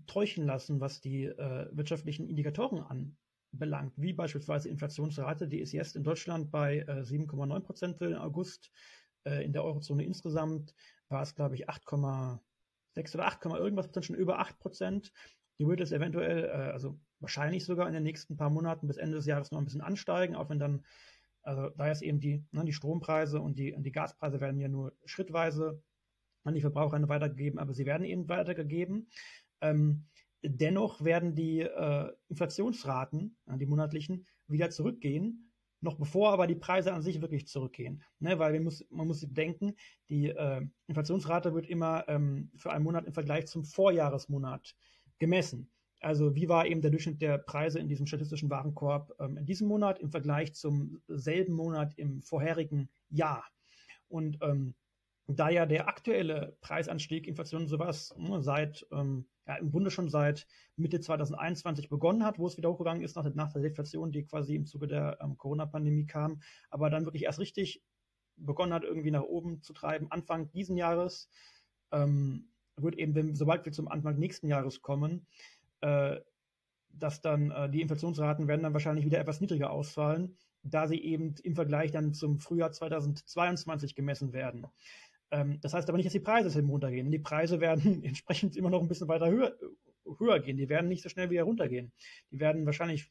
täuschen lassen, was die äh, wirtschaftlichen Indikatoren anbelangt, wie beispielsweise Inflationsrate, die ist jetzt in Deutschland bei äh, sieben Komma neun Prozent für den August. Äh, in der Eurozone insgesamt war es, glaube ich, acht Komma sechs oder acht, irgendwas Prozent, schon über acht Prozent. Die wird es eventuell, äh, also wahrscheinlich sogar in den nächsten paar Monaten bis Ende des Jahres noch ein bisschen ansteigen, auch wenn dann, also da jetzt eben die, ne, die Strompreise und die, und die Gaspreise werden ja nur schrittweise an die Verbraucher weitergegeben, aber sie werden eben weitergegeben. Ähm, Dennoch werden die äh, Inflationsraten, die monatlichen, wieder zurückgehen, noch bevor aber die Preise an sich wirklich zurückgehen. Ne, weil wir muss, man muss bedenken, die äh, Inflationsrate wird immer ähm, für einen Monat im Vergleich zum Vorjahresmonat gemessen. Also wie war eben der Durchschnitt der Preise in diesem statistischen Warenkorb ähm, in diesem Monat im Vergleich zum selben Monat im vorherigen Jahr. Und ähm, da ja der aktuelle Preisanstieg, Inflation sowas, ne, seit ähm, ja, im Grunde schon seit Mitte zweitausendeinundzwanzig begonnen hat, wo es wieder hochgegangen ist nach, nach der Deflation, die quasi im Zuge der ähm, Corona-Pandemie kam, aber dann wirklich erst richtig begonnen hat, irgendwie nach oben zu treiben. Anfang diesen Jahres ähm, wird eben, sobald wir zum Anfang nächsten Jahres kommen, äh, dass dann äh, die Inflationsraten werden dann wahrscheinlich wieder etwas niedriger ausfallen, da sie eben im Vergleich dann zum Frühjahr zweitausendzweiundzwanzig gemessen werden. Das heißt aber nicht, dass die Preise runtergehen. Die Preise werden entsprechend immer noch ein bisschen weiter höher, höher gehen. Die werden nicht so schnell wieder runtergehen. Die werden wahrscheinlich,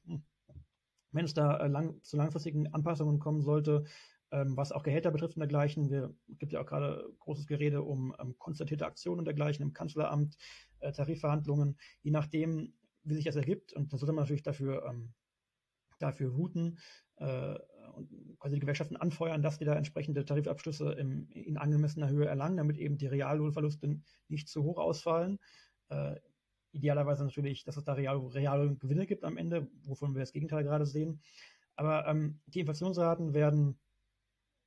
wenn es da lang, zu langfristigen Anpassungen kommen sollte, was auch Gehälter betrifft und dergleichen, es gibt ja auch gerade großes Gerede um konstatierte Aktionen und dergleichen im Kanzleramt, Tarifverhandlungen, je nachdem, wie sich das ergibt. Und das sollte man natürlich dafür, dafür routen, und quasi die Gewerkschaften anfeuern, dass die da entsprechende Tarifabschlüsse im, in angemessener Höhe erlangen, damit eben die Reallohnverluste nicht zu hoch ausfallen. Äh, idealerweise natürlich, dass es da Real, Realgewinne gibt am Ende, wovon wir das Gegenteil gerade sehen. Aber ähm, die Inflationsraten werden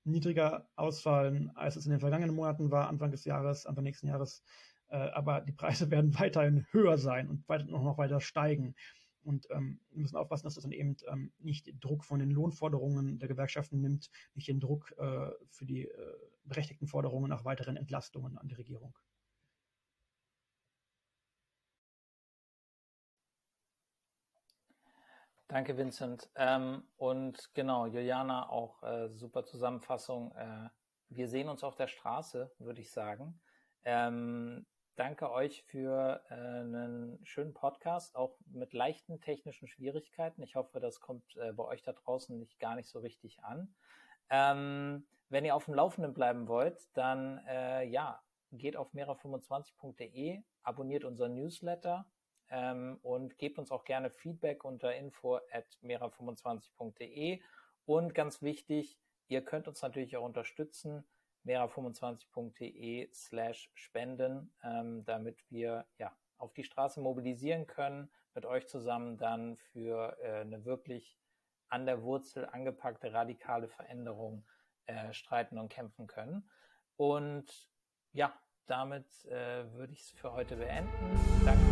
niedriger ausfallen, als es in den vergangenen Monaten war, Anfang des Jahres, Anfang nächsten Jahres. Äh, aber die Preise werden weiterhin höher sein und weiter, noch, noch weiter steigen. Und ähm, wir müssen aufpassen, dass das dann eben ähm, nicht den Druck von den Lohnforderungen der Gewerkschaften nimmt, nicht den Druck äh, für die äh, berechtigten Forderungen nach weiteren Entlastungen an die Regierung. Danke, Vincent. Ähm, und genau, Juliana, auch äh, super Zusammenfassung. Äh, wir sehen uns auf der Straße, würde ich sagen. Ähm, Danke euch für äh, einen schönen Podcast, auch mit leichten technischen Schwierigkeiten. Ich hoffe, das kommt äh, bei euch da draußen nicht gar nicht so richtig an. Ähm, wenn ihr auf dem Laufenden bleiben wollt, dann äh, ja, geht auf mera fünfundzwanzig punkt de, abonniert unseren Newsletter ähm, und gebt uns auch gerne Feedback unter info at mera fünfundzwanzig punkt de. Und ganz wichtig, ihr könnt uns natürlich auch unterstützen, mera fünfundzwanzig punkt de slash spenden, ähm, damit wir ja auf die Straße mobilisieren können, mit euch zusammen dann für äh, eine wirklich an der Wurzel angepackte radikale Veränderung äh, streiten und kämpfen können. Und ja, damit äh, würde ich es für heute beenden. Danke.